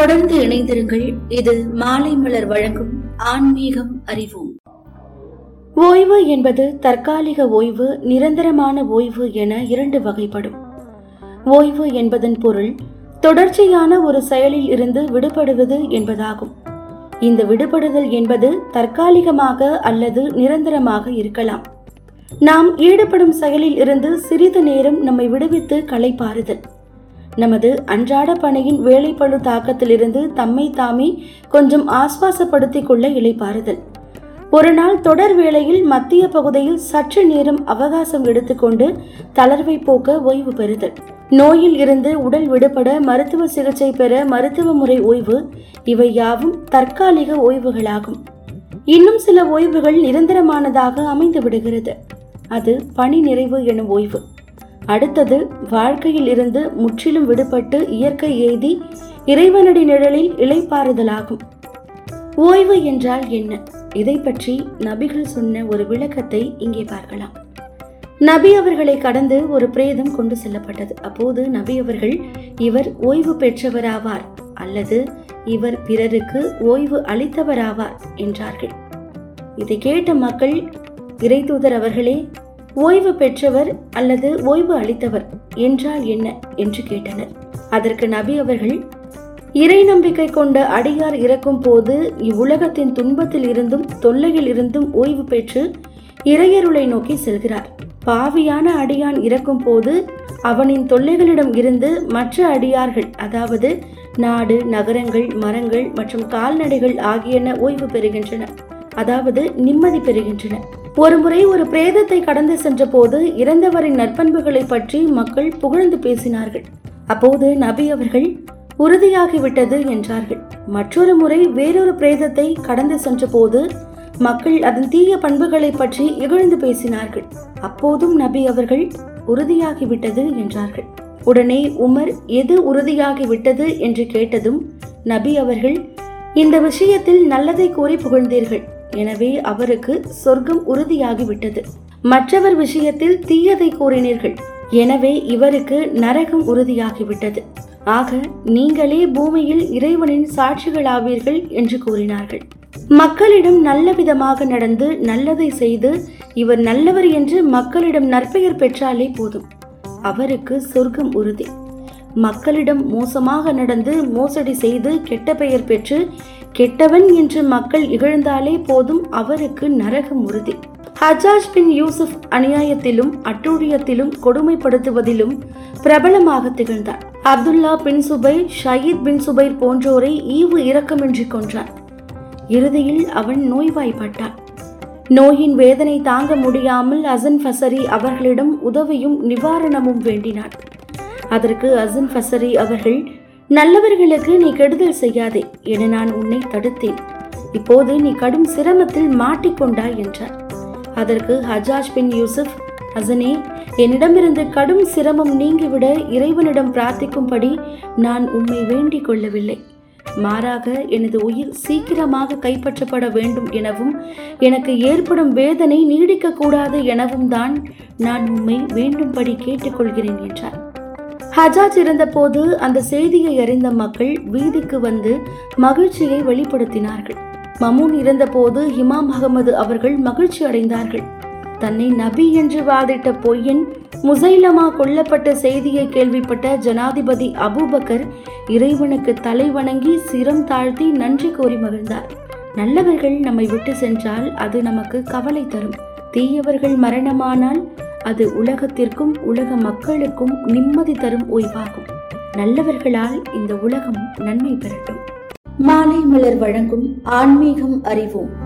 தொடர்ந்து இணைந்திருங்கள். இது மாலை மலர் வழங்கும் ஆன்மீகம் அறிவோம். ஓய்வு என்பது தற்காலிக ஓய்வு, நிரந்தரமான ஓய்வு என இரண்டு வகைப்படும். ஓய்வு என்பதன் பொருள் தொடர்ச்சியான ஒரு செயலில் இருந்து விடுபடுவது என்பதாகும். இந்த விடுபடுதல் என்பது தற்காலிகமாக அல்லது நிரந்தரமாக இருக்கலாம். நாம் ஈடுபடும் செயலில் இருந்து சிறிது நேரம் நம்மை விடுவித்து களைப்பாறுதல், நமது அன்றாட பணியின் வேலைப்பழு தாக்கத்திலிருந்து தம்மை தாமே கொஞ்சம் ஆஸ்வாசப்படுத்திக் கொள்ள இளைப்பாறுதல். ஒரு நாள் தொடர் வேளையில் மத்திய பகுதியில் சற்று நேரம் அவகாசம் எடுத்துக்கொண்டு தளர்வை போக்க ஓய்வு பெறுதல், நோயில் இருந்து உடல் விடுபட மருத்துவ சிகிச்சை பெற மருத்துவ முறை ஓய்வு, இவை யாவும் தற்காலிக ஓய்வுகளாகும். இன்னும் சில ஓய்வுகள் நிரந்தரமானதாக அமைந்து விடுகிறது. அது பணி நிறைவு எனும் ஓய்வு. அடுத்தது வாழ்க்கையில் இருந்து முற்றிலும் விடுபட்டு இயற்கை எய்தி இறைவனடி நிழலில் இளைப்பாறுதலாகும். ஓய்வு என்றால் என்ன? இதை பற்றி நபிகள் சொன்ன ஒரு விளக்கத்தை இங்கே பார்க்கலாம். நபி அவர்களை கடந்து ஒரு பிரேதம் கொண்டு செல்லப்பட்டது. அப்போது நபி அவர்கள், இவர் ஓய்வு பெற்றவராவார் அல்லது இவர் பிறருக்கு ஓய்வு அளித்தவராவார் என்றார்கள். இதை கேட்ட மக்கள், இறை தூதர் அவர்களே, ஓய்வு பெற்றவர் அல்லது ஓய்வு அளித்தவர் என்றால் என்ன என்று கேட்டனர். அதற்கு நபி அவர்கள், இறை நம்பிக்கை கொண்ட அடியார் இறக்கும் போது இவ்வுலகத்தின் துன்பத்தில் இருந்தும் தொல்லையில் இருந்தும் ஓய்வு பெற்று இறையருளை நோக்கி செல்கிறார். பாவியான அடியான் இறக்கும் போது அவனின் தொல்லைகளிடம் இருந்து மற்ற அடியார்கள், அதாவது நாடு, நகரங்கள், மரங்கள் மற்றும் கால்நடைகள் ஆகியன ஓய்வு பெறுகின்றன, அதாவது நிம்மதி பெறுகின்றன. ஒருமுறை ஒரு பிரேதத்தை கடந்து சென்ற போது இறந்தவரின் நற்பண்புகளை பற்றி மக்கள் புகழ்ந்து பேசினார்கள். அப்போது நபி அவர்கள், உறுதியாகிவிட்டது என்றார்கள். மற்றொரு முறை வேறொரு பிரேதத்தை கடந்து சென்ற போது மக்கள் அதன் தீய பண்புகளை பற்றி இகழ்ந்து பேசினார்கள். அப்போதும் நபி அவர்கள் உறுதியாகிவிட்டது என்றார்கள். உடனே உமர், எது உறுதியாகிவிட்டது என்று கேட்டதும் நபி அவர்கள், இந்த விஷயத்தில் நல்லதை கூறி புகழ்ந்தீர்கள், எனவே அவருக்கு சொர்க்கம் உறுதியாகிவிட்டது. மற்றவர் விஷயத்தில் தீயதை கூறினீர்கள், எனவே இவருக்கு நரகம் உறுதியாகிவிட்டது. ஆக நீங்களே பூமியில் இறைவனின் சாட்சிகளாவீர்கள் என்று கூறினார்கள். மக்களிடம் நல்ல விதமாக நடந்து நல்லதை செய்து இவர் நல்லவர் என்று மக்களிடம் நற்பெயர் பெற்றாலே போதும், அவருக்கு சொர்க்கம் உறுதி. மக்களிடம் மோசமாக நடந்து மோசடி செய்து கெட்ட பெயர் பெற்று கெட்டவன் என்று மக்கள் இகழ்ந்தாலே போதும், அவருக்கு நரகம் உறுதி. ஹஜாஜ் பின் யூசுப் அநியாயத்திலும் அட்டூழியத்திலும் கொடுமைப்படுத்துவதிலும் பிரபலமாக திகழ்ந்தார். Abdullah bin Zubair, Saeed bin Zubair போன்றோரை ஈவு இரக்கமின்றி கொன்றார். இறுதியில் அவன் நோய்வாய்ப்பட்டான். நோயின் வேதனை தாங்க முடியாமல் ஹசன் ஃபசரி அவர்களிடம் உதவியும் நிவாரணமும் வேண்டினார். அதற்கு ஹசன் ஃபசரி அவர்கள், நல்லவர்களுக்கு நீ கெடுதல் செய்யாதே என நான் உன்னை தடுத்தேன், இப்போது நீ கடும் சிரமத்தில் மாட்டிக்கொண்டாய் என்றார். அதற்கு ஹஜாஜ் பின் யூசுப், ஹசனே, என்னிடமிருந்து கடும் சிரமம் நீங்கிவிட இறைவனிடம் பிரார்த்திக்கும்படி நான் உம்மை வேண்டிக் கொள்ளவில்லை, மாறாக எனது உயிர் சீக்கிரமாக கைப்பற்றப்பட வேண்டும் எனவும் எனக்கு ஏற்படும் வேதனை நீடிக்கக்கூடாது எனவும் தான் நான் உம்மை வேண்டும்படி கேட்டுக்கொள்கிறேன் என்றார். ஹஜாஜ் இருந்தபோது அந்த செய்தியை அறிந்த மக்கள் வீதிக்கு வந்து மகிழ்ச்சியை வெளிப்படுத்தினார்கள். மமூன் இருந்தபோது இமாம் அகமது அவர்கள் மகிழ்ச்சி அடைந்தார்கள். தன்னை நபி என்று வாதிட்ட பொய்யன் முசைலமா கொல்லப்பட்ட செய்தியை கேள்விப்பட்ட ஜனாதிபதி அபூபக்கர் இறைவனுக்கு தலை வணங்கி சிரம் தாழ்த்தி நன்றி கோரி மகிழ்ந்தார். நல்லவர்கள் நம்மை விட்டு சென்றால் அது நமக்கு கவலை தரும். தீயவர்கள் மரணமானால் அது உலகத்திற்கும் உலக மக்களுக்கும் நிம்மதி தரும் ஓய்வாகும். நல்லவர்களால் இந்த உலகம் நன்மை பெறட்டும். மாலை மலர் வழங்கும் ஆன்மீகம் அறிவோம்.